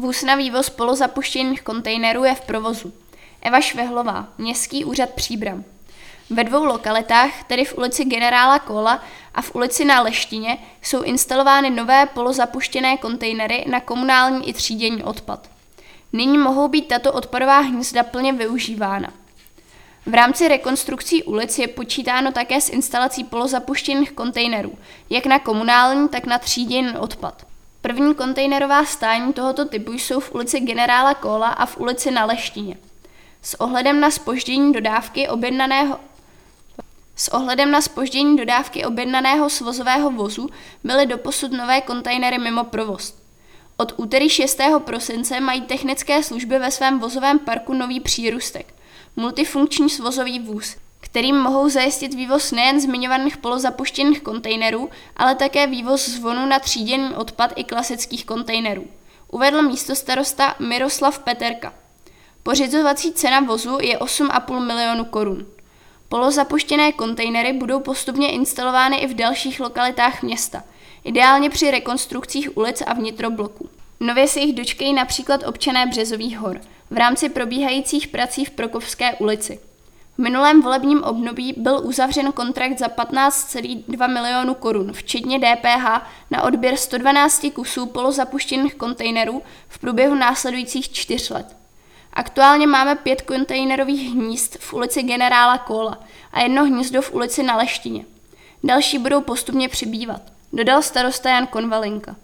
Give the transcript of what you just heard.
Vůz na vývoz polozapuštěných kontejnerů je v provozu. Eva Švehlová, Městský úřad Příbram. Ve dvou lokalitách, tedy v ulici Generála Kholla a v ulici na Leštině, jsou instalovány nové polozapuštěné kontejnery na komunální i třídění odpad. Nyní mohou být tato odpadová hnízda plně využívána. V rámci rekonstrukcí ulic je počítáno také s instalací polozapuštěných kontejnerů, jak na komunální, tak na tříděný odpad. První kontejnerová stání tohoto typu jsou v ulici Generála Kholla a v ulici na Leštině. S ohledem na zpoždění dodávky objednaného svozového vozu byly doposud nové kontejnery mimo provoz. Od úterý 6. prosince mají technické služby ve svém vozovém parku nový přírůstek, multifunkční svozový vůz, kterým mohou zajistit vývoz nejen zmiňovaných polozapuštěných kontejnerů, ale také vývoz zvonu na tříděný odpad i klasických kontejnerů, uvedl místostarosta Miroslav Peterka. Pořizovací cena vozu je 8,5 milionu korun. Polozapuštěné kontejnery budou postupně instalovány i v dalších lokalitách města, ideálně při rekonstrukcích ulic a vnitrobloků. Nově se jich dočkají například občané Březových hor v rámci probíhajících prací v Prokovské ulici. V minulém volebním období byl uzavřen kontrakt za 15,2 milionu korun, včetně DPH, na odběr 112 kusů polozapuštěných kontejnerů v průběhu následujících 4 let. Aktuálně máme 5 kontejnerových hnízd v ulici Generála Kholla a 1 hnízdo v ulici na Leštině. Další budou postupně přibývat, dodal starosta Jan Konvalinka.